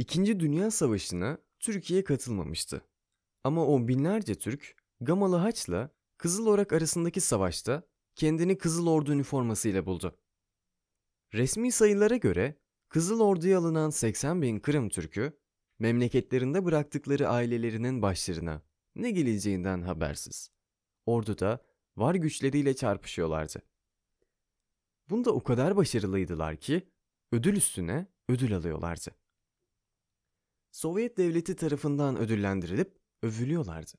2. Dünya Savaşı'na Türkiye katılmamıştı. Ama on binlerce Türk Gamalı Haç'la Kızılorak arasındaki savaşta kendini Kızıl Ordu üniformasıyla buldu. Resmi sayılara göre Kızıl Ordu'ya alınan 80 bin Kırım Türk'ü memleketlerinde bıraktıkları ailelerinin başlarına ne geleceğinden habersiz orduda var güçleriyle çarpışıyorlardı. Bunda o kadar başarılıydılar ki ödül üstüne ödül alıyorlardı. Sovyet devleti tarafından ödüllendirilip övülüyorlardı.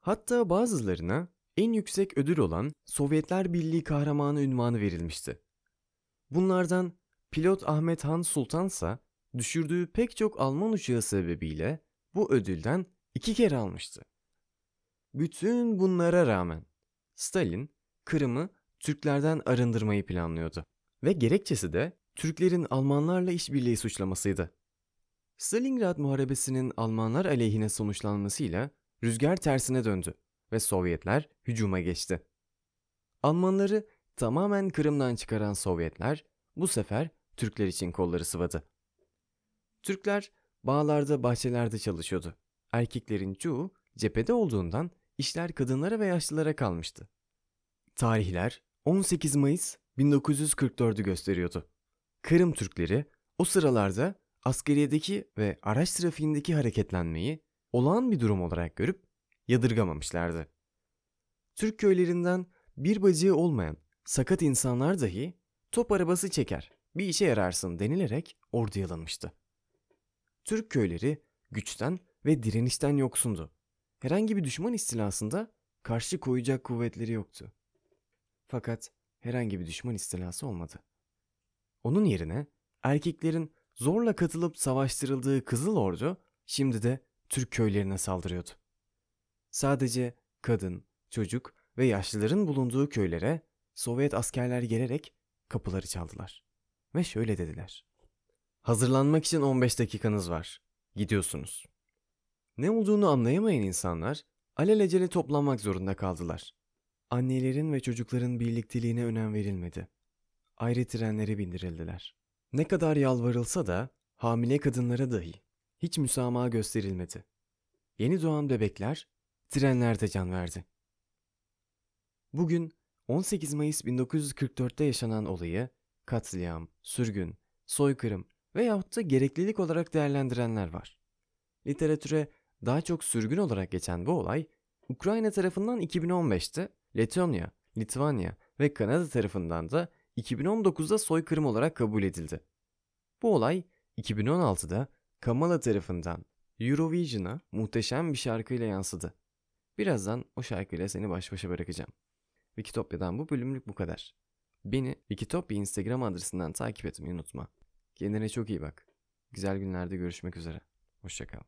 Hatta bazılarına en yüksek ödül olan Sovyetler Birliği Kahramanı unvanı verilmişti. Bunlardan pilot Ahmet Han Sultansa düşürdüğü pek çok Alman uçağı sebebiyle bu ödülden 2 kere almıştı. Bütün bunlara rağmen Stalin Kırım'ı Türklerden arındırmayı planlıyordu ve gerekçesi de Türklerin Almanlarla işbirliği suçlamasıydı. Stalingrad Muharebesi'nin Almanlar aleyhine sonuçlanmasıyla rüzgar tersine döndü ve Sovyetler hücuma geçti. Almanları tamamen Kırım'dan çıkaran Sovyetler bu sefer Türkler için kolları sıvadı. Türkler bağlarda, bahçelerde çalışıyordu. Erkeklerin çoğu cephede olduğundan işler kadınlara ve yaşlılara kalmıştı. Tarihler 18 Mayıs 1944'ü gösteriyordu. Kırım Türkleri o sıralarda askeriyedeki ve araç trafiğindeki hareketlenmeyi olağan bir durum olarak görüp yadırgamamışlardı. Türk köylerinden bir bacağı olmayan sakat insanlar dahi top arabası çeker, bir işe yararsın denilerek orduya alınmıştı. Türk köyleri güçten ve direnişten yoksundu. Herhangi bir düşman istilasında karşı koyacak kuvvetleri yoktu. Fakat herhangi bir düşman istilası olmadı. Onun yerine erkeklerin zorla katılıp savaştırıldığı Kızıl Ordu şimdi de Türk köylerine saldırıyordu. Sadece kadın, çocuk ve yaşlıların bulunduğu köylere Sovyet askerler gelerek kapıları çaldılar. Ve şöyle dediler. "Hazırlanmak için 15 dakikanız var. Gidiyorsunuz." Ne olduğunu anlayamayan insanlar alelacele toplanmak zorunda kaldılar. Annelerin ve çocukların birlikteliğine önem verilmedi. Ayrı trenlere bindirildiler. Ne kadar yalvarılsa da hamile kadınlara dahi hiç müsamaha gösterilmedi. Yeni doğan bebekler trenlerde can verdi. Bugün 18 Mayıs 1944'te yaşanan olayı katliam, sürgün, soykırım veyahut da gereklilik olarak değerlendirenler var. Literatüre daha çok sürgün olarak geçen bu olay, Ukrayna tarafından 2015'te, Letonya, Litvanya ve Kanada tarafından da 2019'da soykırım olarak kabul edildi. Bu olay 2016'da Kamala tarafından Eurovision'a muhteşem bir şarkıyla yansıdı. Birazdan o şarkıyla seni baş başa bırakacağım. Wikitopia'dan bu bölümlük bu kadar. Beni Wikitopia Instagram adresinden takip etmeyi unutma. Kendine çok iyi bak. Güzel günlerde görüşmek üzere. Hoşça kal.